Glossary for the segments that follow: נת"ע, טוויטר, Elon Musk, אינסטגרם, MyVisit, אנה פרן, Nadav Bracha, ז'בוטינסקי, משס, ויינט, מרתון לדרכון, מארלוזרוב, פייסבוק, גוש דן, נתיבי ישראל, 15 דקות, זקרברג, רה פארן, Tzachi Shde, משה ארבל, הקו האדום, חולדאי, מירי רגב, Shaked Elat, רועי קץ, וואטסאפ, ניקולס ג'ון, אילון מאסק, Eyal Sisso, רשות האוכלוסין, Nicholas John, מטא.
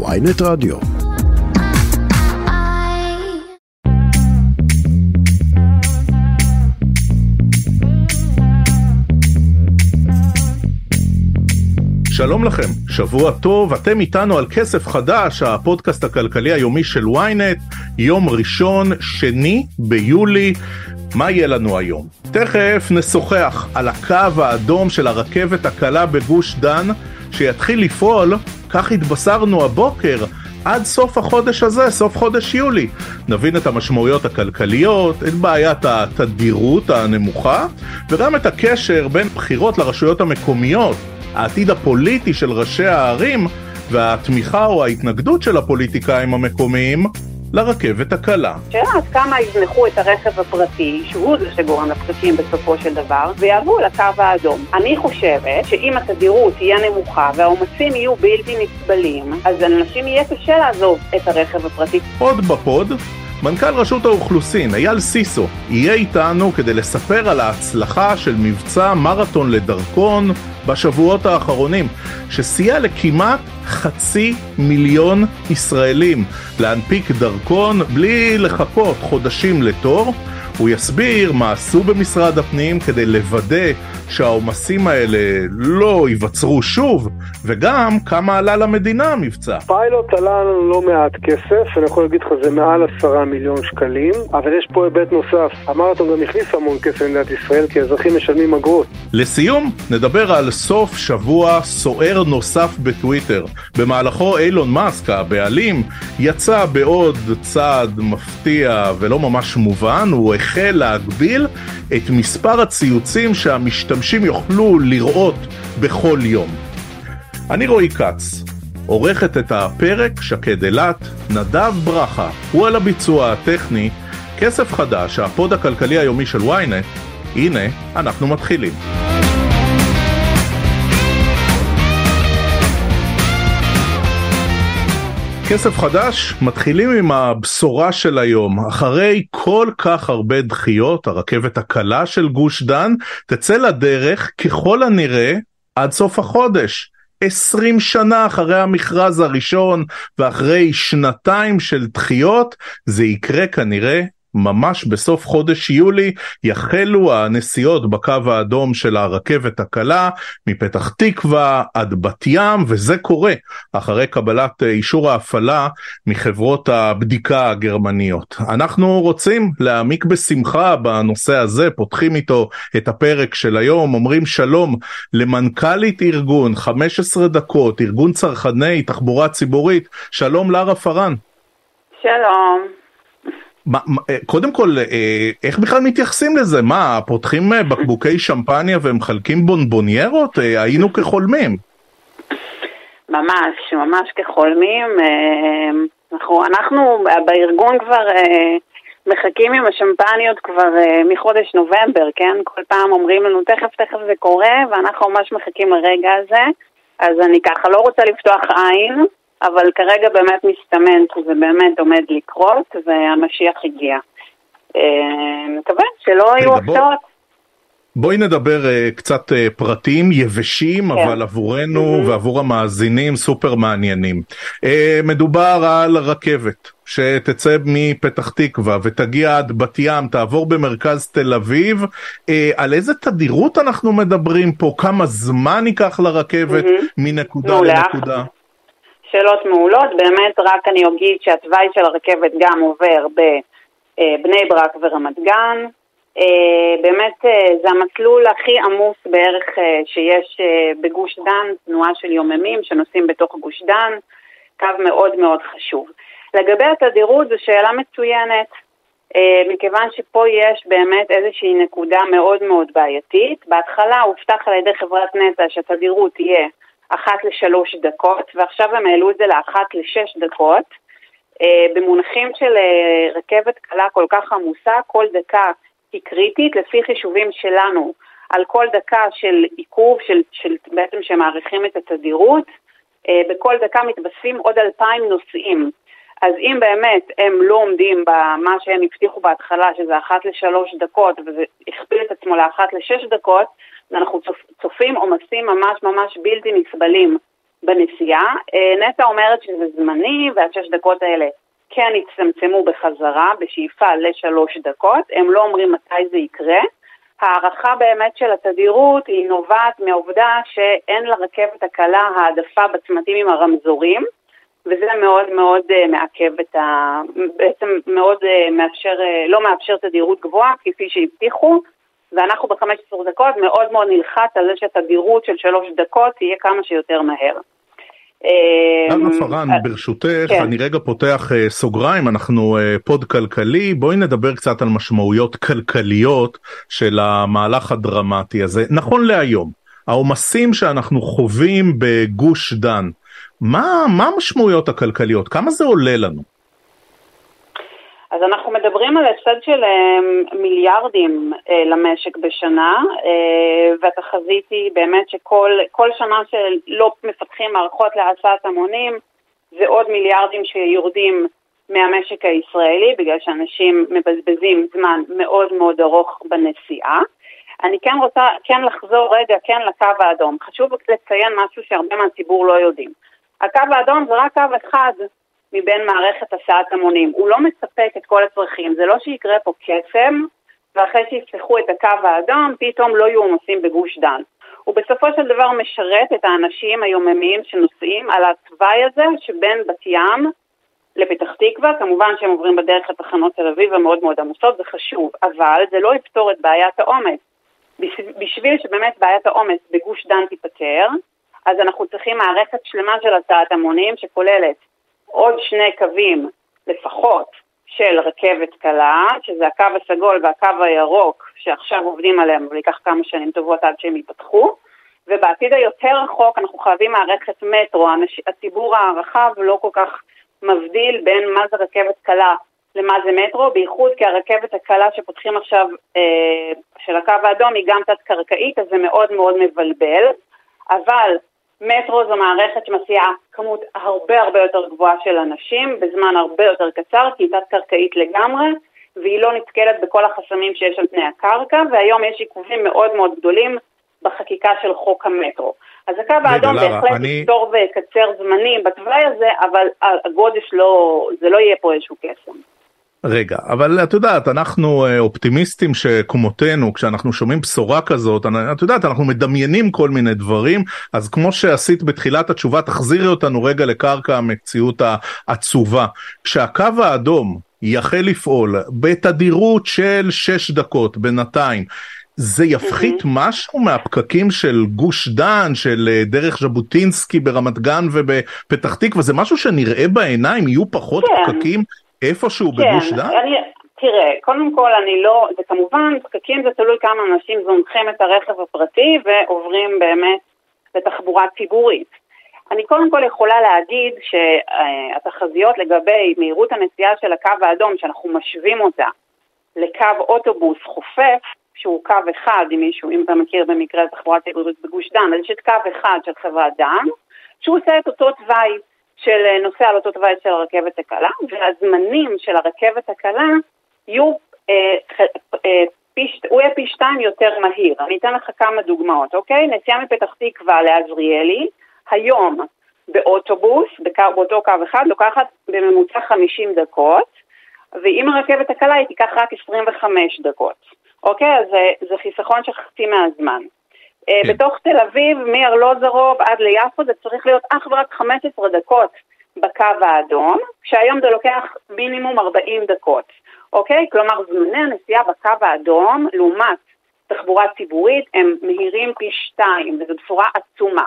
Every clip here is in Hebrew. ויינט רדיו. שלום לכם, שבוע טוב, אתם איתנו על כסף חדש, הפודקאסט הכלכלי היומי של ויינט, יום ראשון, 2 ביולי, מה יהיה לנו היום? תכף נשוחח על הקו האדום של הרכבת הקלה בגוש דן, שיתחיל לפעול, כך התבשרנו הבוקר, עד סוף החודש הזה, סוף חודש יולי. נבין את המשמעויות הכלכליות, את בעיית התדירות הנמוכה, וגם את הקשר בין בחירות לרשויות המקומיות, העתיד הפוליטי של ראשי הערים והתמיכה או ההתנגדות של הפוליטיקאים המקומיים לרכבת הקלה. שאלה עד כמה יזנחו את הרכב הפרטי, שהוא זה שגורם לפקקים בסופו של דבר, ויעברו לקו האדום. אני חושבת שאם התדירות תהיה נמוכה והעומסים יהיו בלתי נסבלים, אז אנשים יהיה קשה לעזוב את הרכב הפרטי. עוד בפוד, מנכ"ל רשות האוכלוסין, אייל סיסו, יהיה איתנו כדי לספר על ההצלחה של מבצע מרתון לדרכון בשבועות האחרונים, שסייע לכמעט 500,000 ישראלים להנפיק דרכון בלי לחכות חודשים לתור. הוא יסביר מה עשו במשרד הפנים כדי לוודא שהעומסים האלה לא ייווצרו שוב, וגם כמה עלה למדינה המבצע. פיילוט עלה לנו לא מעט כסף, אני יכול להגיד לך זה מעל 10 מיליון שקלים, אבל יש פה היבט נוסף, המרתון גם הכניס המון כסף למדינת ישראל כי האזרחים משלמים אגרות. לסיום, נדבר על סוף שבוע סוער נוסף בטוויטר. במהלכו אילון מאסק, הבעלים, יצא בעוד צעד מפתיע ולא ממש מובן, הוא החל להגביל את מספר הציוצים שהמשתמשים יוכלו לראות בכל יום. אני רועי קץ, עורכת את הפרק שקד אלת, נדב ברכה, הוא על הביצוע הטכני, כסף חדש, הפוד הכלכלי היומי של ויינט, הנה אנחנו מתחילים. כסף חדש, מתחילים עם הבשורה של היום. אחרי כל כך הרבה דחיות, הרכבת הקלה של גוש דן תצא לדרך ככל הנראה עד סוף החודש. 20 שנה אחרי המכרז הראשון ואחרי 2 של דחיות, זה יקרה כנראה ממש בסוף חודש יולי. יחלו הנסיעות בקו האדום של הרכבת הקלה מפתח תקווה עד בת ים, וזה קורה אחרי קבלת אישור ההפעלה מחברות הבדיקה הגרמניות. אנחנו רוצים להעמיק בשמחה בנושא הזה, פותחים איתו את הפרק של היום, אומרים שלום למנכ"לית ארגון 15 דקות, ארגון צרכני תחבורה ציבורית, שלום לרה פארן. שלום. קודם כל, איך בכלל מתייחסים לזה? מה, פותחים בקבוקי שמפניה ומחלקים בונבוניירות? היינו כחולמים. ממש, ממש כחולמים. אנחנו בארגון כבר מחכים עם השמפניות כבר מחודש נובמבר, כן? כל פעם אומרים לנו תכף זה קורה, ואנחנו ממש מחכים לרגע הזה. אז אני ככה לא רוצה לפתוח עין, אבל כרגע באמת מסתמן, זה באמת עומד לקרות, והמשיח הגיע. מקווה שלא יהיו הפתעות. בואי נדבר קצת פרטים יבשים, כן. אבל עבורנו ועבור המאזינים סופר מעניינים. מדובר על רכבת שתצא מפתח תקווה ותגיע עד בת ים, תעבור במרכז תל אביב. על איזה תדירות אנחנו מדברים פה? כמה זמן ייקח לרכבת מנקודה לנקודה? שאלות מעולות, באמת רק אני אגיד שהתוואי של הרכבת גם עובר בבני ברק ורמת גן, באמת זה המסלול הכי עמוס בערך שיש בגוש דן, תנועה של יוממים שנוסעים בתוך גוש דן, קו מאוד מאוד חשוב. לגבי התדירות זו שאלה מצוינת, מכיוון שפה יש באמת איזושהי נקודה מאוד מאוד בעייתית, בהתחלה הובטח על ידי חברת נצה שהתדירות תהיה 1 ל-3 דקות, ועכשיו הם העלו את זה ל1 ל-6 דקות. במונחים של רכבת קלה כל כך עמוסה, כל דקה היא קריטית, לפי חישובים שלנו, על כל דקה של עיכוב, של בעצם שמעריכים את התדירות, בכל דקה מתבססים עוד 2,000 נוסעים. אז אם באמת הם לא עומדים במה שהם הבטיחו בהתחלה, שזה 1 ל-3 דקות, וזה הכפיל את עצמו ל1 ל-6 דקות, אנחנו צופים עומסים ממש ממש בלתי נסבלים בנסיעה. נטה אומרת שזה זמני, וה6 דקות האלה כן יצמצמו בחזרה, בשאיפה ל3 דקות. הם לא אומרים מתי זה יקרה. הערכה באמת של התדירות היא נובעת מעובדה שאין לרכבת הקלה העדפה בצמתים עם הרמזורים, וזה מאוד מאוד מעכב את ה... בעצם מאוד מאפשר, לא מאפשר תדירות גבוהה, כפי שהבטיחו, ואנחנו ב-15 דקות מאוד מאוד נלחץ על זה שהתדירות של 3 דקות תהיה כמה שיותר מהר. אנה פרן, ברשותך, אני רגע פותח סוגריים, אנחנו פוד כלכלי, בואי נדבר קצת על משמעויות כלכליות של המהלך הדרמטי הזה. נכון להיום, העומסים שאנחנו חווים בגוש דן, מה המשמעויות הכלכליות? כמה זה עולה לנו? אז אנחנו מדברים על הפסד של מיליארדים למשק בשנה, והתחזית היא באמת שכל שנה שלא מפתחים מערכות להסעת המונים, זה עוד מיליארדים שיורדים מהמשק הישראלי, בגלל שאנשים מבזבזים זמן מאוד מאוד ארוך בנסיעה. אני כן רוצה לחזור רגע לקו האדום. חשוב לציין משהו שהרבה מהציבור לא יודעים. הקו האדום זה רק קו אחד מבין מערכת הסעת המונים. הוא לא מספק את כל הצרכים. זה לא שיקרה פה קסם, ואחרי שיפתחו את הקו האדום, פתאום לא יהיו עומסים בגוש דן. הוא בסופו של דבר משרת את האנשים היוממיים שנוסעים על התוואי הזה, שבין בת ים לפתח תקווה. כמובן שהם עוברים בדרך לתחנות תל אביב ומאוד מאוד עמוסות, זה חשוב. אבל זה לא יפתור את בעיית העומס. בשביל שבאמת בעיית העומס בגוש דן תיפתר, אז אנחנו צריכים מערכת שלמה של הסעת המונים, שכוללת עוד 2 קווים לפחות של רכבת קלה, שזה הקו הסגול והקו הירוק, שעכשיו עובדים עליהם, ולקח כמה שנים טובות עד שהם ייפתחו, ובעתיד היותר רחוק אנחנו חייבים מערכת מטרו. הציבור הרחב לא כל כך מבדיל בין מה זה רכבת קלה למה זה מטרו, בייחוד כי הרכבת הקלה שפותחים עכשיו של הקו האדום היא גם תת-קרקעית, אז זה מאוד מאוד מבלבל, אבל מטרו זו מערכת שמסיעה כמות הרבה יותר גבוהה של אנשים, בזמן הרבה יותר קצר, כי היא תת-קרקעית לגמרי, והיא לא נתקלת בכל החסמים שיש על פני הקרקע, והיום יש עיכובים מאוד מאוד גדולים בחקיקה של חוק המטרו. אז הקו האדום בהחלט יפתור וקצר זמנים בתוואי הזה, אבל הגודש לא, זה לא יהיה פה איזשהו קסם. רגע, אבל את יודעת, אנחנו אופטימיסטים שכמותנו, כשאנחנו שומעים בשורה כזאת, את יודעת, אנחנו מדמיינים כל מיני דברים, אז כמו שעשית בתחילת התשובה, תחזירי אותנו רגע לקרקע המציאות העצובה. כשהקו האדום יחל לפעול בתדירות של 6 דקות בינתיים, זה יפחית משהו מהפקקים של גוש דן, של דרך ז'בוטינסקי ברמת גן ובפתח תקווה, זה משהו שנראה בעיניים, יהיו פחות פקקים איפשהו בגוש דן? תראה, קודם כל אני לא, זה כמובן, פקקים זה תלוי כמה אנשים זונחים את הרכב הפרטי ועוברים באמת לתחבורה ציבורית. אני קודם כל יכולה להגיד שהתחזיות לגבי מהירות הנסיעה של הקו האדום, שאנחנו משווים אותה לקו אוטובוס חופף, שהוא קו אחד, אם אתה מכיר במקרה תחבורה ציבורית בגוש דן, אז יש את קו אחד של חברת דן, שהוא עושה את אותו תוואי, של נוסע על אותו תוואי של הרכבת הקלה, והזמנים של הרכבת הקלה יהיו פי 2 יותר מהיר. אני אתן לך כמה דוגמאות, אוקיי? נסיעה מפתח תקווה לעזריאלי, היום באוטובוס, באותו קו אחד, לוקחת בממוצע 50 דקות, ואם הרכבת הקלה היא תיקח רק 25 דקות. אוקיי? אז זה חיסכון שחצי מהזמן. בתוך תל אביב, מארלוזרוב עד ליפו, זה צריך להיות אך ורק 15 דקות בקו האדום, שהיום זה לוקח מינימום 40 דקות, אוקיי? כלומר, זמני הנסיעה בקו האדום, לעומת תחבורה ציבורית, הם מהירים פי 2, וזו תפורה עצומה.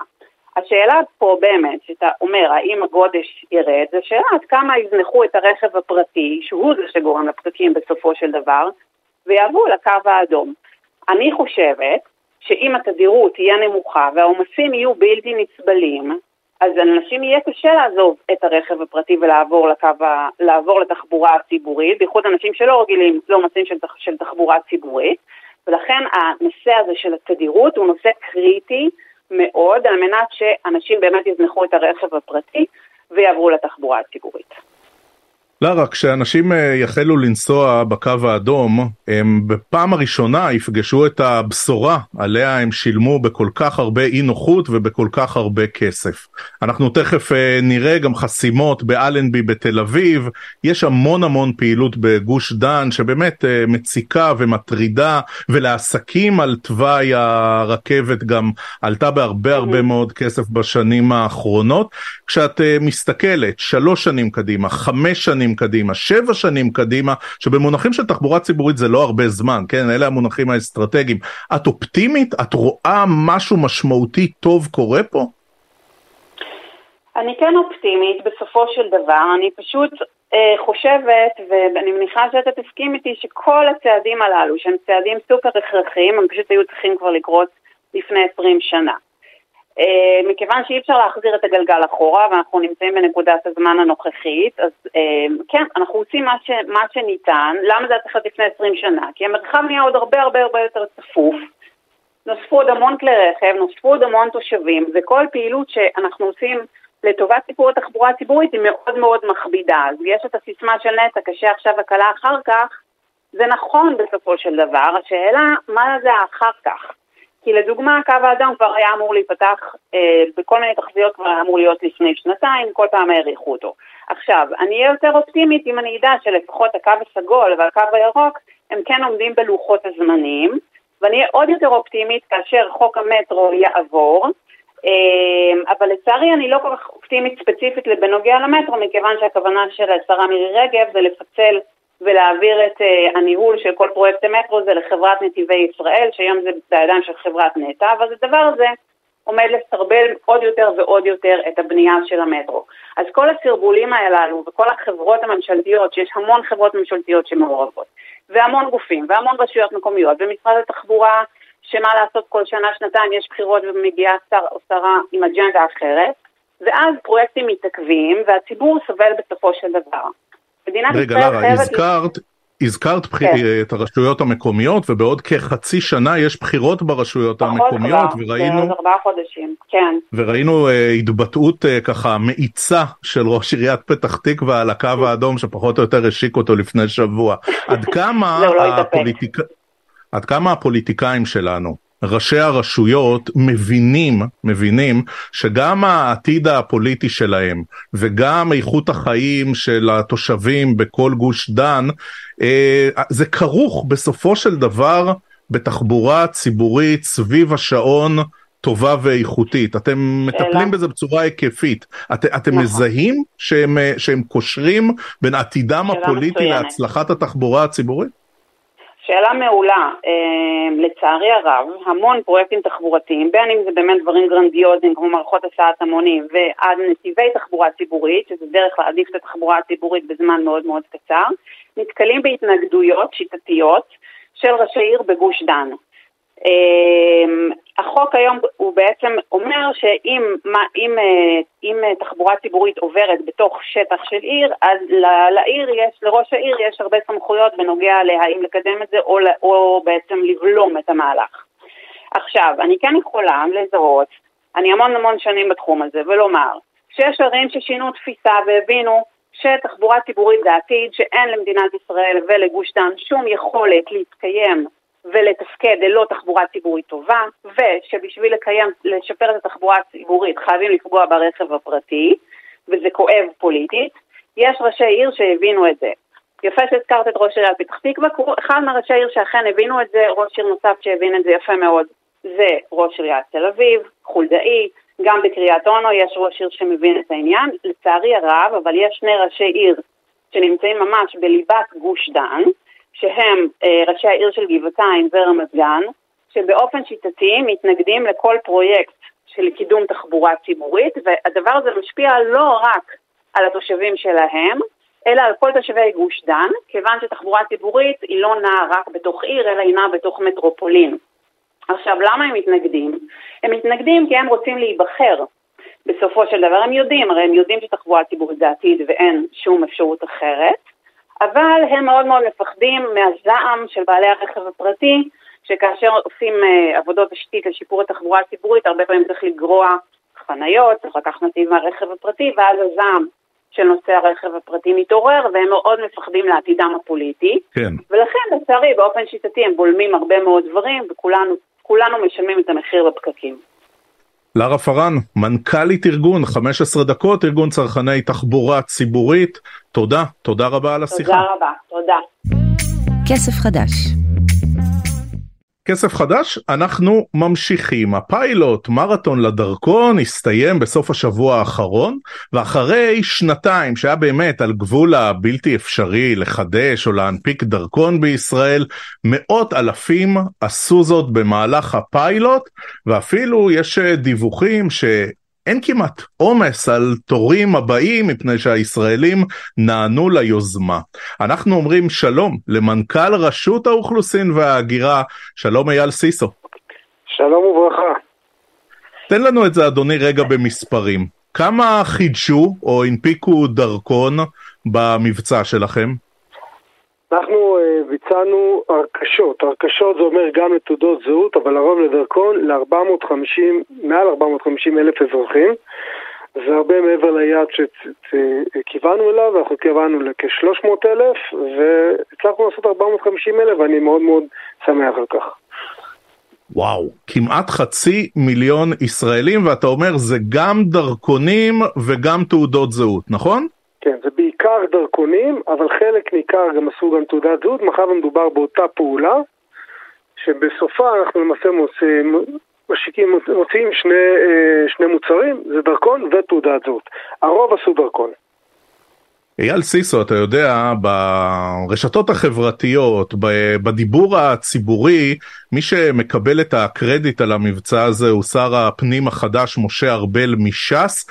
השאלה פה באמת, שאתה אומר, האם הגודש ירד, זה שאלה עד כמה יזנחו את הרכב הפרטי, שהוא זה שגורם לפקקים בסופו של דבר, ויעבו לקו האדום. אני חושבת, שאם התדירות תהיה נמוכה והעומסים יהיו בלתי נסבלים, אז אנשים יהיה קשה לעזוב את הרכב הפרטי ולעבור לתחבורה הציבורית, בייחוד אנשים שלא רגילים לעומסים של תחבורה ציבורית, ולכן הנושא הזה של התדירות הוא נושא קריטי מאוד, על מנת שאנשים באמת יזנחו את הרכב הפרטי ויעברו לתחבורה הציבורית. לא, רק כשאנשים יחלו לנסוע בקו האדום, הם בפעם הראשונה יפגשו את הבשורה עליה הם שילמו בכל כך הרבה אי נוחות ובכל כך הרבה כסף. אנחנו תכף נראה גם חסימות באלנבי בתל אביב, יש המון המון פעילות בגוש דן שבאמת מציקה ומטרידה, ולעסקים על תוואי הרכבת גם עלתה בהרבה הרבה מאוד כסף בשנים האחרונות. כשאת מסתכלת 3 שנים קדימה, 5 שנים קדימה, 7 שנים קדימה, שבמונחים של תחבורה ציבורית זה לא הרבה זמן, כן? אלה המונחים האסטרטגיים. את אופטימית? את רואה משהו משמעותי טוב קורה פה? אני כן אופטימית בסופו של דבר. אני פשוט חושבת, ואני מניחה שאתה תסכים איתי, שכל הצעדים הללו, שהם צעדים סופר הכרחיים, הם פשוט היו צריכים כבר לקרות לפני 20 שנה. מכיוון שאי אפשר להחזיר את הגלגל אחורה, ואנחנו נמצאים בנקודת הזמן הנוכחית, אז כן, אנחנו עושים מה שניתן. למה זה צריך לפני 20 שנה? כי המרחב נהיה עוד הרבה הרבה הרבה יותר צפוף, נוספו עוד המון כלי רכב, נוספו עוד המון תושבים, וכל פעילות שאנחנו עושים לטובת סיפור התחבורה הציבורית היא מאוד מאוד מכבידה. אז יש את הסיסמה של נטע, קשה עכשיו הקלה אחר כך, זה נכון בסופו של דבר, השאלה מה זה אחר כך? כי לדוגמה, הקו האדום כבר היה אמור להיפתח, בכל מיני תחזיות כבר היה אמור להיות לפני 2 שנים, כל פעם העריכו אותו. עכשיו, אני אהיה יותר אופטימית אם אני אדע שלפחות הקו הסגול והקו הירוק, הם כן עומדים בלוחות הזמנים, ואני אהיה עוד יותר אופטימית כאשר חוק המטרו יעבור, אבל לצערי אני לא כל כך אופטימית ספציפית בנוגע למטרו, מכיוון שהכוונה של השרה מירי רגב זה לפצל ולהעביר את הניהול של כל פרויקט המטרו זה לחברת נתיבי ישראל, שהיום זה בידיים של חברת נת"ע, אבל הדבר הזה עומד לסרבל עוד יותר ועוד יותר את הבנייה של המטרו. אז כל הסרבולים הללו וכל החברות הממשלתיות, שיש המון חברות ממשלתיות שמעורבות, והמון גופים, והמון רשויות מקומיות, ומשרד התחבורה, שמה לעשות כל שנה, שנתיים, יש בחירות ומגיעה שר או שרה עם אג'נדה אחרת, ואז פרויקטים מתעכבים, והציבור סובל בסופו של דבר. רגע, לרה, הזכרת את הרשויות המקומיות, ובעוד כחצי שנה יש בחירות ברשויות המקומיות, וראינו התבטאות ככה מאיצה של ראש עיריית פתח תקווה על הקו האדום, שפחות או יותר השיק אותו לפני שבוע. עד כמה הפוליטיקאים שלנו, ראשי הרשויות מבינים שגם העתיד הפוליטי שלהם וגם איכות החיים של התושבים בכל גוש דן זה כרוך בסופו של דבר בתחבורה ציבורית סביב השעון טובה ואיכותית. אתם מטפלים בזה בצורה היקפית, אתם מזהים שהם קושרים בין עתידם הפוליטי להצלחת התחבורה הציבורית? שאלה מעולה. לצערי הרב, המון פרויקטים תחבורתיים, בין אם זה באמת דברים גרנדיוזיים כמו מערכות הסעת המונים, ועד נתיבי תחבורה ציבורית, שזה דרך להעדיף את התחבורה הציבורית בזמן מאוד מאוד קצר, נתקלים בהתנגדויות שיטתיות של ראשי עיר בגוש דן. החוק היום הוא בעצם אומר שאם אם תחבורה ציבורית עוברת בתוך שטח של עיר, אז לראש העיר יש הרבה סמכויות בנוגע להאם לקדם את זה או בעצם לבלום את המהלך. עכשיו, אני כן יכולה לזהות, אני המון שנים בתחום הזה, ולומר שיש ערים ששינו תפיסה והבינו שתחבורה ציבורית זה העתיד, שאין למדינת ישראל ולגוש דן שום יכולת להתקיים ולתפקד ללא תחבורה ציבורית טובה, ושבשביל לשפר את התחבורה הציבורית חייבים לפגוע ברכב הפרטי, וזה כואב פוליטית. יש ראשי עיר שהבינו את זה. יפה שהזכרת את ראש עיריית פתח תקווה, אחד מהראשי עיר שאכן הבינו את זה, ראש עיר נוסף שהבין את זה יפה מאוד, זה ראש עיריית תל אביב, חולדאי, גם בקריית אונו יש ראש עיר שמבין את העניין, לצערי הרב, אבל יש שני ראשי עיר שנמצאים ממש בליבת גוש דן, שהם ראשי העיר של גבעתיים ורמת גן, שבאופן שיטתי מתנגדים לכל פרויקט של קידום תחבורה ציבורית, והדבר הזה משפיע לא רק על התושבים שלהם, אלא על כל תושבי גוש דן, כיוון שתחבורה ציבורית היא לא נעה רק בתוך עיר, אלא היא נעה בתוך מטרופולין. עכשיו, למה הם מתנגדים? הם מתנגדים כי הם רוצים להיבחר. בסופו של דבר הם יודעים, הרי הם יודעים שתחבורה ציבורית זה עתיד ואין שום אפשרות אחרת, אבל הם מאוד מפחדים מהזעם של בעלי הרכב הפרטי, שכאשר עושים עבודות תשתית לשיפור התחבורה הציבורית, הרבה פעמים צריך לגרוע חניות, צריך לקחת נתיב מהרכב הפרטי, ואז הזעם של נושא הרכב הפרטי מתעורר, והם מאוד מפחדים לעתידם הפוליטי. כן. ולכן, לצערי, באופן שיטתי הם בולמים הרבה מאוד דברים, וכולנו משלמים את המחיר בפקקים. לרה פרן, מנכ"לית ארגון 15 דקות, ארגון צרכני תחבורה ציבורית. תודה, תודה רבה על השיחה. תודה רבה, תודה. כסף חדש. כסף חדש, אנחנו ממשיכים. הפיילוט, מרתון לדרכון, הסתיים בסוף השבוע האחרון, ואחרי שנתיים שהיה באמת על גבול הבלתי אפשרי לחדש או להנפיק דרכון בישראל, מאות אלפים עשו זאת במהלך הפיילוט, ואפילו יש דיווחים שאין כמעט עומס על תורים הבאים, מפני שהישראלים נענו ליוזמה. אנחנו אומרים שלום למנכ"ל רשות האוכלוסין וההגירה, שלום אייל סיסו. שלום וברכה. תן לנו את זה אדוני רגע במספרים. כמה חידשו או הנפיקו דרכון במבצע שלכם? אנחנו ביצענו הרכשות. הרכשות זה אומר גם לתעודות זהות, אבל הרוב לדרכון מעל 450 אלף אזרחים. זה הרבה מעבר ליעד שכיוונו אליו, ואנחנו כיוונו לכ-300 אלף, והצלחנו לעשות 450 אלף, ואני מאוד מאוד שמח על כך. וואו, כמעט 500,000 ישראלים, ואתה אומר זה גם דרכונים וגם תעודות זהות, נכון? כן, זה בעיקר דרכונים, אבל חלק ניכר גם עשו גם תעודת זהות, מאחר ומדובר באותה פעולה, שבסופה אנחנו למעשה מוציאים שני מוצרים, זה דרכון ותעודת זהות. הרוב עשו דרכון. אייל סיסו, אתה יודע, ברשתות החברתיות, בדיבור הציבורי, מי שמקבל את הקרדיט על המבצע הזה הוא שר הפנים החדש משה ארבל משס.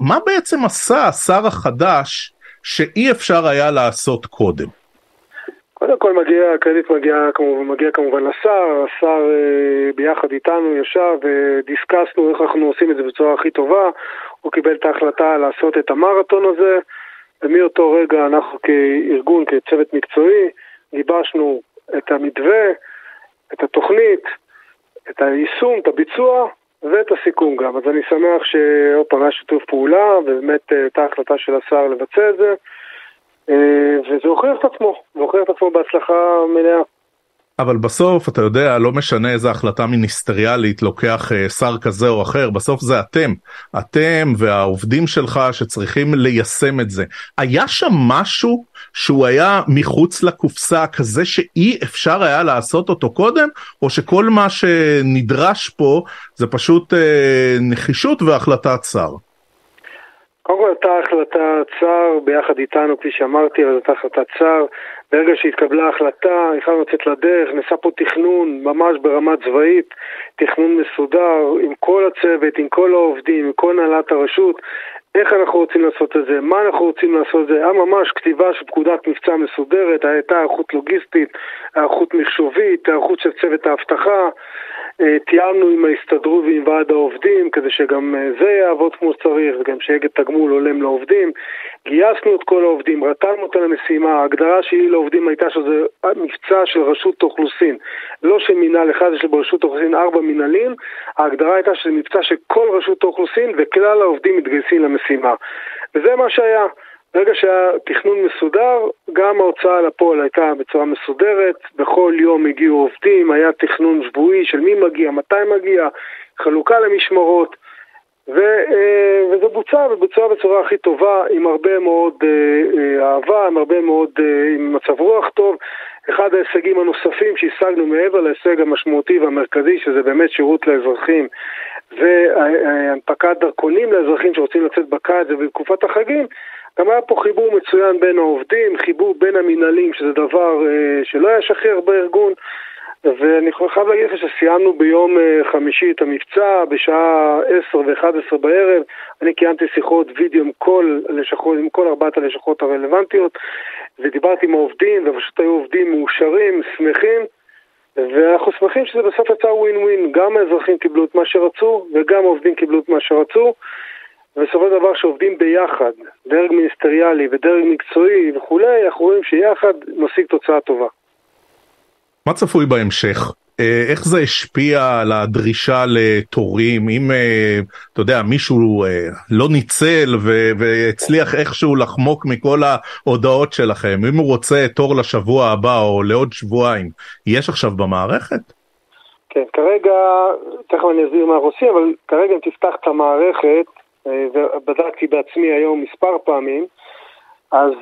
מה בעצם עשה השר החדש שאי אפשר היה לעשות קודם? קודם כל הקרדיט מגיע כמובן לשר, השר ביחד איתנו ישב ודיסקסנו איך אנחנו עושים את זה בצורה הכי טובה, הוא קיבל את ההחלטה לעשות את המרתון הזה, ומאותו רגע אנחנו כארגון, כצוות מקצועי, גיבשנו את המתווה, את התוכנית, את היישום, את הביצוע ואת הסיכום גם. אז אני שמח שהיה שיתוף פעולה, ובאמת הייתה החלטה של השר לבצע את זה, וזה הוכיח את עצמו, בהצלחה מלאה. אבל בסוף, אתה יודע, לא משנה איזו החלטה מיניסטריאלית לוקח שר כזה או אחר, בסוף זה אתם והעובדים שלך שצריכים ליישם את זה. היה שם משהו שהוא היה מחוץ לקופסה כזה שאי אפשר היה לעשות אותו קודם, או שכל מה שנדרש פה זה פשוט נחישות והחלטת שר? קודם כל הייתה החלטת שר ביחד איתנו, כפי שאמרתי, אבל הייתה החלטת שר. ברגע שהתקבלה החלטה, יכולנו לצאת לדרך, נעשה פה תכנון ממש ברמה צבאית, תכנון מסודר עם כל הצוות, עם כל העובדים, עם כל הנהלת הרשות, איך אנחנו רוצים לעשות את זה, מה אנחנו רוצים לעשות את זה, היה ממש כתיבה של פקודת מבצע מסודרת, הייתה הערכות לוגיסטית, הערכות מחשובית, הערכות של צוות האבטחה, תיאמנו עם ההסתדרות ועם ועד העובדים, כדי שגם זה יעבוד כמו שצריך, וגם שיהיה תגמול הולם לעובדים, גייסנו את כל העובדים, רתמנו אותם למשימה, ההגדרה שלי לעובדים הייתה שזה מבצע של רשות אוכלוסין, לא של מינהל אחד, יש ברשות אוכלוסין 4 מינהלים, ההגדרה הייתה שזה מבצע שכל רשות אוכלוסין וכלל העובדים מתגייסים למשימה, וזה מה שהיה. ברגע שהיה תכנון מסודר, גם ההוצאה לפועל הייתה בצורה מסודרת, בכל יום הגיעו עובדים, היה תכנון שבועי של מי מגיע, מתי מגיע, חלוקה למשמרות, וזה בוצע בצורה הכי טובה, עם הרבה מאוד אהבה, עם הרבה מאוד מצב רוח טוב. אחד ההישגים הנוספים שהשגנו מעבר להישג המשמעותי והמרכזי, שזה באמת שירות לאזרחים, והנפקת דרכונים לאזרחים שרוצים לצאת בקיץ ובתקופת החגים, גם היה פה חיבור מצוין בין העובדים, חיבור בין המנהלים, שזה דבר שלא היה שכיח בארגון, ואני חייב להגיד לך שסיימנו ביום חמישי את המבצע, בשעה 10:11 בערב, אני קיימתי שיחות וידאו עם כל 4 הלשכות הרלוונטיות, ודיברתי עם העובדים, ופשוט היו עובדים מאושרים, שמחים, ואנחנו שמחים שזה בסוף יצא ווין ווין, גם האזרחים קיבלו את מה שרצו, וגם העובדים קיבלו את מה שרצו, ובסופו של דבר שעובדים ביחד, דרג מיניסטריאלי ודרג מקצועי וכולי, אנחנו רואים שיחד נשיג תוצאה טובה. מה צפוי בהמשך? איך זה השפיע על הדרישה לתורים? אם, אתה יודע, מישהו לא ניצל והצליח איכשהו לחמוק מכל ההודעות שלכם, אם הוא רוצה תור לשבוע הבא או לעוד שבועיים, יש עכשיו במערכת? כן, כרגע, תכף אני אסביר מה עושים, אבל כרגע אם תפתח את המערכת, ובדקתי בעצמי היום מספר פעמים, אז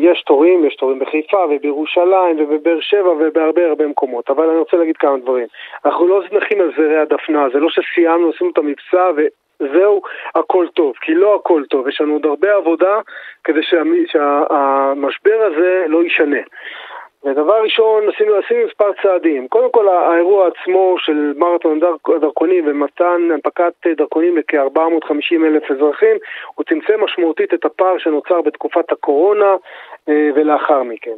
יש תורים בחיפה ובירושלים ובבאר שבע ובהרבה הרבה מקומות, אבל אני רוצה להגיד כמה דברים. אנחנו לא זנחים על זרי הדפנה, זה לא שסיימנו, עשינו את המבצע וזהו, הכל טוב, כי לא הכל טוב, יש לנו עוד הרבה עבודה כדי שהמשבר הזה לא יישנה. ודבר ראשון, עשינו מספר צעדים. קודם כל, האירוע עצמו של מרתון לדרכונים ומתן הנפקת דרכונים לכ-450,000 אזרחים, הוא צמצם משמעותית את הפער שנוצר בתקופת הקורונה ולאחר מכן.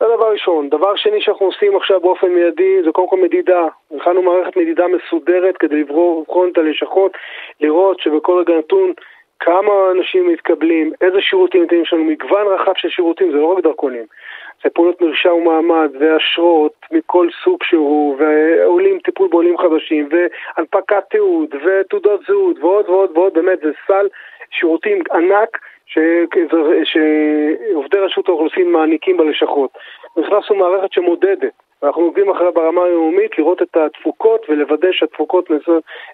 זה דבר ראשון. דבר שני שאנחנו עושים עכשיו באופן מיידי, זה קודם כל מדידה. הכנו מערכת מדידה מסודרת כדי לבחון את הלשכות, לראות שבכל רגע נתון כמה אנשים מתקבלים, איזה שירותים ניתנים, יש לנו מגוון רחב של שירותים, זה לא רק דרכונים. זה פעולות מרשם ומעמד, ואשרות מכל סוג שהוא, ועולים, טיפול בעולים חדשים, והנפקת תיעוד, ותעודות זהות, ועוד ועוד ועוד, באמת זה סל שירותים ענק שעובדי רשות האוכלוסין מעניקים בלשכות. נכנסנו מערכת שמודדת, ואנחנו עובדים אחריה ברמה היומית, לראות את התפוקות ולוודא שהתפוקות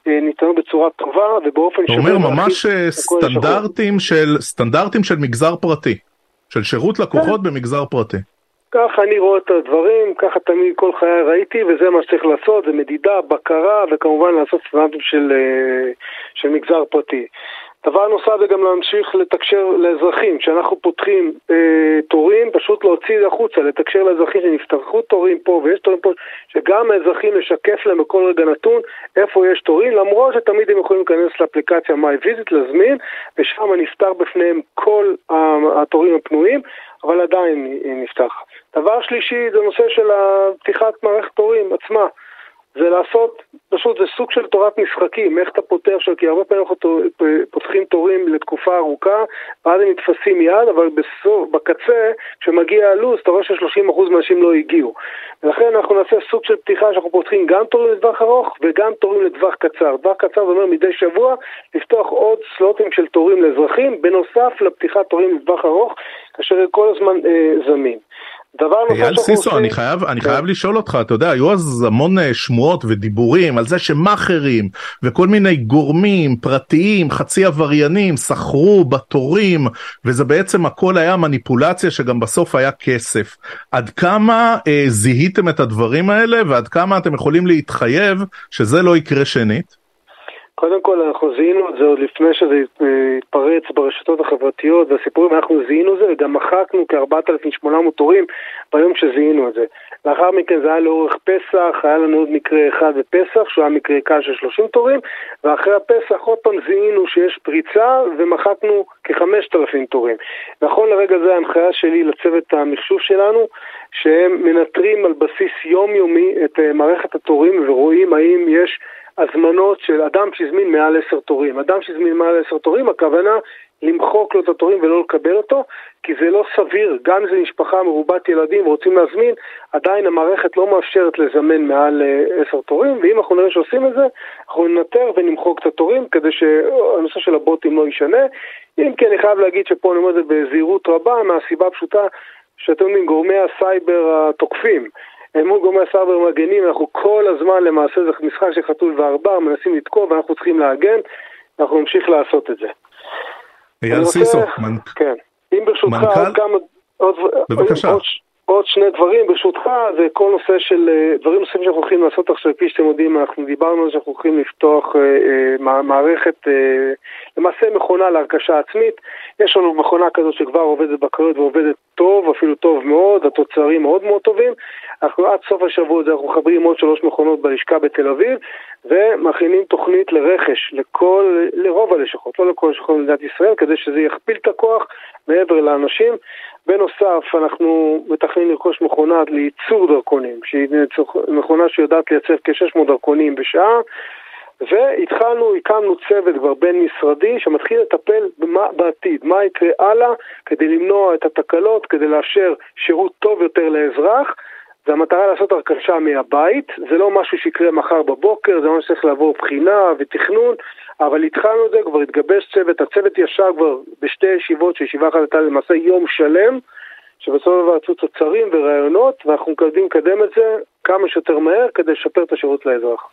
ניתנות בצורה טובה ובאופן שווה. אתה אומר ממש סטנדרטים של מגזר פרטי. של שירות לקוחות במגזר פרטי. כך אני רואה את הדברים, ככה תמיד כל חיי ראיתי, וזה מה שצריך לעשות, זה מדידה, בקרה, וכמובן לעשות סטנדרטים של מגזר פרטי. דבר נוסף זה גם להמשיך לתקשר לאזרחים, כשאנחנו פותחים תורים, פשוט להוציא החוצה, לתקשר לאזרחים שנפתחו תורים פה ויש תורים פה, שגם האזרחים משקף להם בכל רגע נתון איפה יש תורים, למרות שתמיד הם יכולים להיכנס לאפליקציה MyVisit, להזמין, ושם נפתח בפניהם כל התורים הפנויים, אבל עדיין נפתח. דבר שלישי זה נושא של פתיחת מערכת תורים עצמה, זה לעשות, פשוט זה סוג של תורת משחקים, איך אתה פותר, כי הרבה פעמים אנחנו פותחים תורים לתקופה ארוכה, ואז הם נתפסים יד, אבל בקצה, כשמגיע הלו"ז, אתה רואה ש30% מהאנשים לא הגיעו. ולכן אנחנו נעשה סוג של פתיחה, שאנחנו פותחים גם תורים לטווח ארוך, וגם תורים לטווח קצר. טווח קצר זה אומר מדי שבוע, לפתוח עוד סלוטים של תורים לאזרחים, בנוסף לפתיחת תורים לטווח ארוך, כאשר כל הזמן זמין. אייל סיסו, אני חייב לשאול אותך, אתה יודע, היו אז המון שמועות ודיבורים על זה שמאחרים וכל מיני גורמים פרטיים, חצי עבריינים, סחרו בתורים, וזה בעצם הכל היה מניפולציה שגם בסוף היה כסף. עד כמה זיהיתם את הדברים האלה ועד כמה אתם יכולים להתחייב שזה לא יקרה שנית? קודם כל אנחנו זיהינו את זה עוד לפני שזה התפרץ ברשתות החברתיות והסיפורים, אנחנו זיהינו את זה וגם מחקנו כ-4,800 תורים ביום שזיהינו את זה. לאחר מכן זה היה לאורך פסח, היה לנו עוד מקרה אחד בפסח, שהוא היה מקרה קל של 30 תורים, ואחרי הפסח עוד פעם זיהינו שיש פריצה ומחקנו כ-5,000 תורים. נכון לרגע זה ההנחיה שלי לצוות המחשוב שלנו, שהם מנטרים על בסיס יומיומי את מערכת התורים ורואים האם יש הזמנות של אדם שזמין מעל 10 תורים. אדם שזמין מעל 10 תורים, הכוונה למחוק לו את התורים ולא לקבל אותו, כי זה לא סביר, גם זה משפחה מרובת ילדים ורוצים להזמין, עדיין המערכת לא מאפשרת לזמן מעל 10 תורים, ואם אנחנו נראה שעושים את זה, אנחנו ננטר ונמחוק את התורים, כדי שהנושא של הבוטים לא ישנה. אם כן, אני חייב להגיד שפה אני אומר את זה בזהירות רבה, מהסיבה הפשוטה שאתם יודעים, גורמי הסייבר התוקפים, אל מול גורמי הסייבר מגנים, אנחנו כל הזמן למעשה זה משחק של חתול ועכבר, מנסים לתקוף ואנחנו צריכים להגן, אנחנו נמשיך לעשות את זה. אייל סיסו, כן. אם ברשותך עוד שני דברים, ברשותך זה כל נושא של דברים נושאים שאנחנו הולכים לעשות עכשיו, כפי שאתם יודעים, אנחנו דיברנו על זה שאנחנו הולכים לפתוח מערכת, למעשה מכונה להרכשה עצמית, יש לנו מכונה כזאת שכבר עובדת בקריות ועובדת טוב, אפילו טוב מאוד, התוצרים מאוד מאוד טובים, אנחנו עד סוף השבוע אנחנו מחברים עוד 3 מכונות בלשכה בתל אביב, ומכינים תוכנית לרכש לרוב הלשכות, לא לכל הלשכות במדינת ישראל, כדי שזה יכפיל את הכוח מעבר לאנשים. בנוסף, אנחנו מתכננים לרכוש מכונה לייצור דרכונים, שהיא מכונה שיודעת לייצב כ-600 דרכונים בשעה, הקמנו צוות כבר בין משרדי שמתחיל לטפל בעתיד, מה יקרה הלאה, כדי למנוע את התקלות, כדי לאפשר שירות טוב יותר לאזרח, זה המטרה לעשות הרכשה מהבית, זה לא משהו שיקרה מחר בבוקר, זה ממש צריך לעבור בחינה ותכנון, אבל התחלנו את זה, כבר התגבש צוות, הצוות ישב כבר בשתי ישיבות, שישיבה אחת הייתה למעשה יום שלם, שבסוף הרצו תוצרים ורעיונות, ואנחנו מקדמים את זה כמה שיותר מהר כדי לשפר את השירות לאזרח.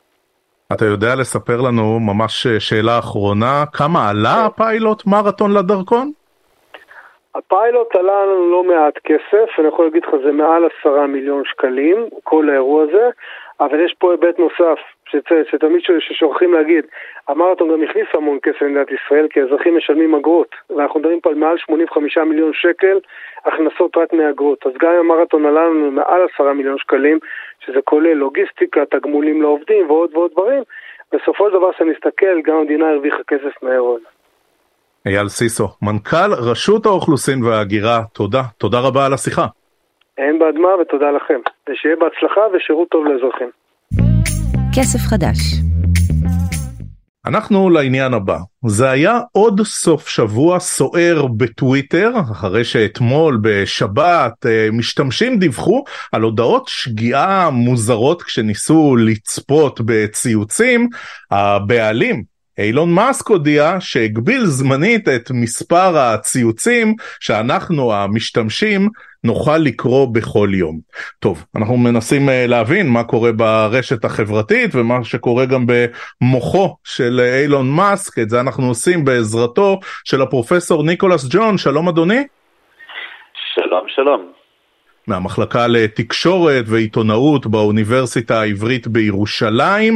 אתה יודע לספר לנו ממש שאלה אחרונה, כמה עלה הפיילוט מרתון לדרכון? הפיילוט עלה לנו לא מעט כסף, אני יכול להגיד לך זה מעל 10 מיליון שקלים, כל האירוע הזה, אבל יש פה היבט נוסף, שתמיד ששורכים להגיד, המרתון גם הכניס המון כסף למדינת ישראל, כי האזרחים משלמים אגרות, ואנחנו מדברים פה על מעל 85 מיליון שקל, הכנסות רק מאגרות, אז גם המרתון עלה לנו מעל 10 מיליון שקלים, שזה כולל לוגיסטיקה, תגמולים לעובדים ועוד ועוד דברים, בסופו של דבר שנסתכל, גם המדינה הרוויחה כסף מהאירוע. אייל סיסו, מנכ"ל רשות האוכלוסין וההגירה, תודה רבה על השיחה. אין בעד מה ותודה לכם, ושיהיה בהצלחה ושירות טוב לאזרחים. כסף חדש. אנחנו לעניין הבא, זה היה עוד סוף שבוע סוער בטוויטר, אחרי שאתמול בשבת משתמשים דיווחו על הודעות שגיאה מוזרות כשניסו לצפות בציוצים. הבעלים אילון מאסק הודיע שהגביל זמנית את מספר הציוצים שאנחנו המשתמשים נוכל לקרוא בכל יום. טוב, אנחנו מנסים להבין מה קורה ברשת החברתית ומה שקורה גם במוחו של אילון מאסק, את זה אנחנו עושים בעזרתו של הפרופסור ניקולס ג'ון. שלום אדוני. שלום שלום. מהמחלקה לתקשורת ועיתונאות באוניברסיטה העברית בירושלים.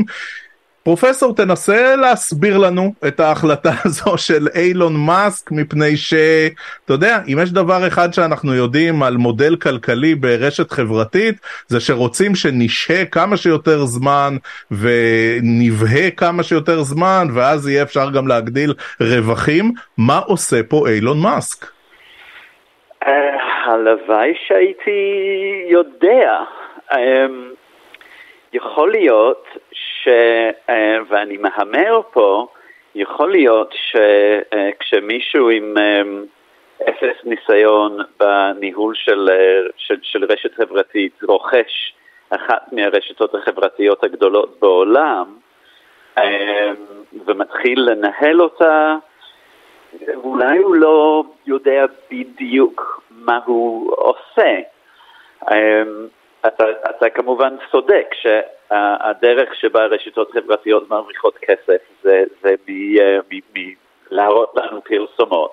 פרופסור, תנסה להסביר לנו את ההחלטה הזו של אילון מאסק, מפני שאתה יודע, אם יש דבר אחד שאנחנו יודעים על מודל כלכלי ברשת חברתית, זה שרוצים שנשהה כמה שיותר זמן ונבהה כמה שיותר זמן, ואז יהיה אפשר גם להגדיל רווחים. מה עושה פה אילון מאסק? הלוואי שהייתי יודע. יכול להיות ואני מהמר פה, יכול להיות שכשמישהו עם אפס ניסיון בניהול של רשת חברתית רוכש אחת מהרשתות החברתיות הגדולות בעולם ומתחיל לנהל אותה, אולי הוא לא יודע בדיוק מה הוא עושה. אתה כמובן צודק שהדרך שבה רשתות חברתיות מרוויחות כסף זה להראות לנו פרסומות.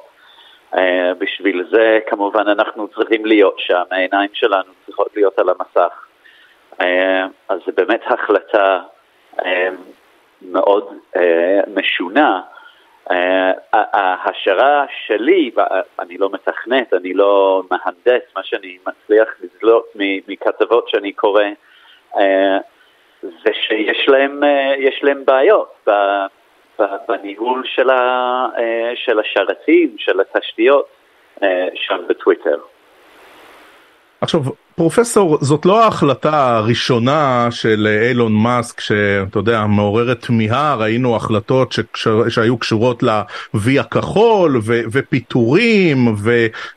בשביל זה כמובן אנחנו צריכים להיות שם, העיניים שלנו צריכות להיות על המסך. אז זה באמת החלטה מאוד משונה. ההשערה שלי, אני לא מתכנת, אני לא מהנדס, מה שאני מצליח לזלות מכתבות שאני קורא, זה שיש להם בעיות בניהול של השרתים, של התשתיות שם בטוויטר. עכשיו, פרופסור, זאת לא ההחלטה הראשונה של אילון מאסק שאתה יודע, מעוררת תמיהה. ראינו החלטות שהיו קשורות לוי הכחול ופיטורים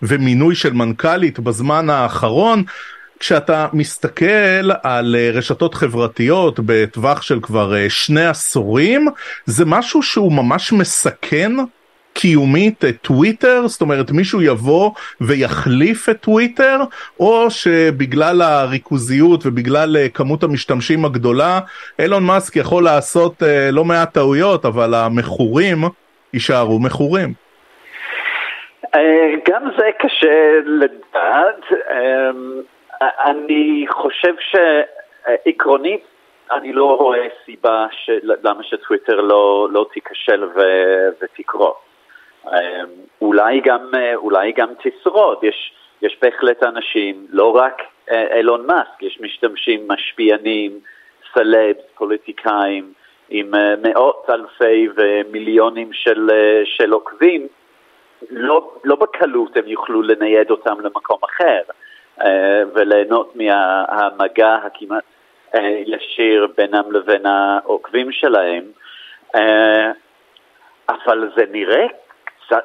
ומינוי של מנכ"לית בזמן האחרון. כשאתה מסתכל על רשתות חברתיות בטווח של כבר 2 עשורים, זה משהו שהוא ממש מסכן קיומית את טוויטר? זאת אומרת מישהו יבוא ויחליף את טוויטר, או שבגלל הריכוזיות ובגלל כמות המשתמשים הגדולה אילון מאסק יכול לעשות לא מעט טעויות, אבל המחורים יישארו מחורים? גם זה קשה לדעת. אני חושב שעקרונית אני לא רואה סיבה למה שטוויטר לא תיכשל ותקרוא. אולי גם תשרוד. יש בהחלט אנשים, לא רק אילון מאסק, יש משתמשים משפיענים, סלבס, פוליטיקאים, עם מאות אלפי ומיליונים של עוקבים, לא בקלות הם יוכלו לנייד אותם למקום אחר, וליהנות מהמגע הכמעט ישיר בינם לבין העוקבים שלהם, אבל זה נראה קצת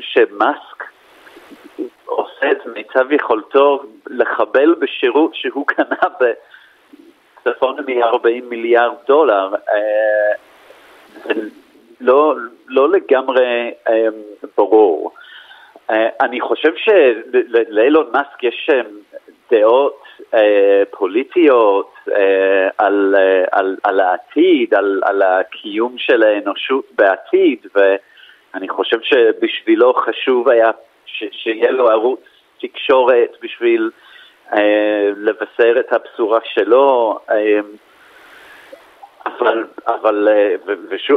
שמאסק עושה את מיצב יכולתו לחבל בשירות שהוא קנה בצפון מ-$40 מיליארד. לא לגמרי ברור. אני חושב שלאילון מאסק יש דעות פוליטיות על העתיד, על הקיום של האנושות בעתיד, ואני חושב שבשבילו חשוב היה שיהיה לו ערוץ תקשורת בשביל לבשר את הבשורה שלו. אבל ושוב,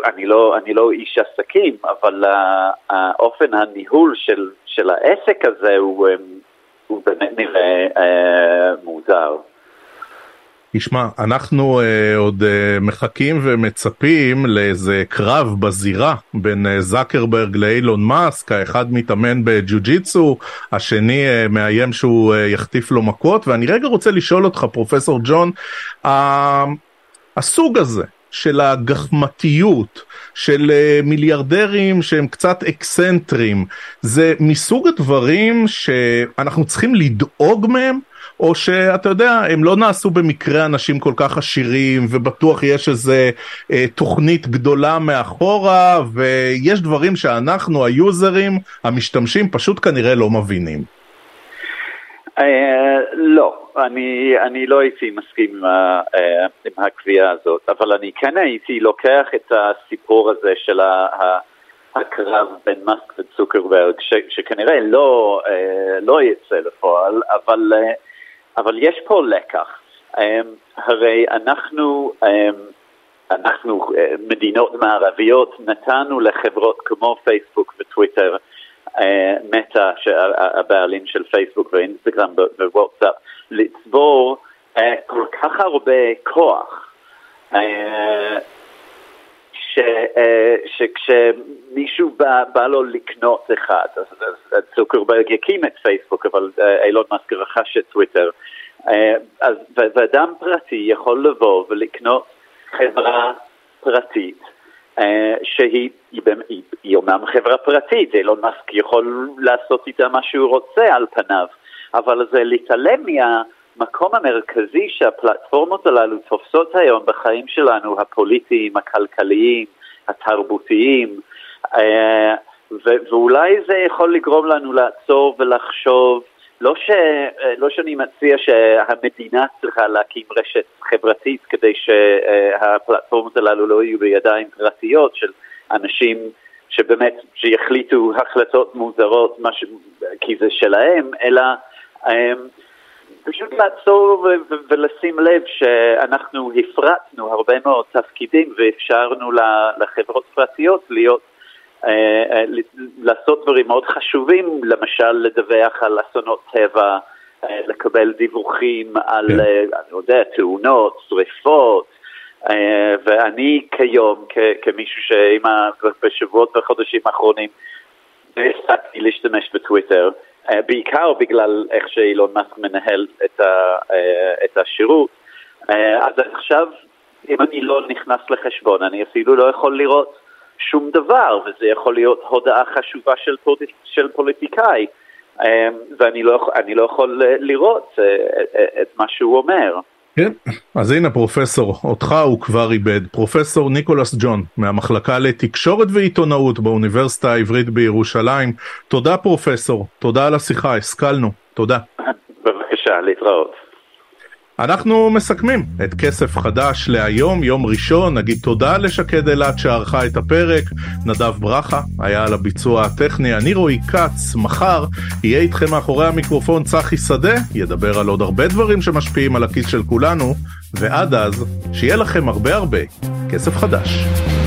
אני לא איש עסקים, אבל האופן הניהול של העסק הזה הוא באמת נראה מוזר. נשמע, אנחנו עוד מחכים ומצפים לאיזה קרב בזירה בין זקרברג לאילון מאסק, האחד מתאמן בג'ו-ג'יצו, השני מאיים שהוא יחטיף לו מכות, ואני רגע רוצה לשאול אותך, פרופסור ג'ון, הסוג הזה של הגחמתיות, של מיליארדרים שהם קצת אקסנטרים, זה מסוג הדברים שאנחנו צריכים לדאוג מהם, או שאתה יודע, הם לא נעשו במקרה אנשים כל כך עשירים, ובטוח יש איזו תוכנית גדולה מאחורה, ויש דברים שאנחנו, היוזרים, המשתמשים, פשוט כנראה לא מבינים. לא. אני לא הייתי מסכים עם הקביעה הזאת, אבל אני כן הייתי לוקח את הסיפור הזה של הקרב בין מאסק וצוקרברג, שכנראה לא יצא לפועל, אבל יש פה לקח. הרי אנחנו מדינות מערביות נתנו לחברות כמו פייסבוק וטוויטר, מטא, הבעלים של פייסבוק ואינסטגרם ווואטסאפ, לצבור כל כך הרבה כוח, שכשמישהו בא לו לקנות אחד, אז צוקרברג יקים את פייסבוק, אבל אילון מאסק רכש את טוויטר, ואדם פרטי יכול לבוא ולקנות חברה פרטית, שהיא אומנם חברה פרטית, אילון מאסק יכול לעשות איתה מה שהוא רוצה על פניו, אבל זה להתעלם מהמקום המרכזי שהפלטפורמות הללו תופסות היום בחיים שלנו, הפוליטיים, הכלכליים, התרבותיים, ואולי זה יכול לגרום לנו לעצור ולחשוב, לא שאני מציע שהמדינה צריכה להקים רשת חברתית כדי שהפלטפורמות הללו לא יהיו בידיים פרטיות של אנשים שבאמת שיחליטו החלטות מוזרות כי זה שלהם, אלא פשוט לעצור ולשים לב שאנחנו הפרטנו הרבה מאוד תפקידים ואפשרנו לחברות פרטיות להיות לעשות דברים מאוד חשובים, למשל לדווח על אסונות טבע, לקבל דיווחים על, אני יודע, תאונות, שריפות, ואני כיום, כמישהו שבשבועות וחודשים האחרונים הפסקתי להשתמש בטוויטר, בעיקר בגלל איך שאילון מאסק מנהל את השירות, אז עכשיו, אם אני לא נכנס לחשבון, אני אפילו לא יכול לראות שום דבר, וזה יכול להיות הודעה חשובה של פוליטיקאי, ואני לא יכול לראות את מה שהוא אומר. כן, אז הנה פרופסור, אותך הוא כבר איבד, פרופסור ניקולס ג'ון, מהמחלקה לתקשורת ועיתונאות באוניברסיטה העברית בירושלים. תודה פרופסור, תודה על השיחה, השכלנו, תודה. בבקשה, להתראות. אנחנו מסכמים את כסף חדש להיום, יום ראשון. נגיד תודה לשקד אלת שערכה את הפרק, נדב ברכה היה על הביצוע הטכני, אני רועי קץ. מחר יהיה איתכם מאחורי המיקרופון צחי שדה, ידבר על עוד הרבה דברים שמשפיעים על הכיס של כולנו, ועד אז שיהיה לכם הרבה כסף חדש.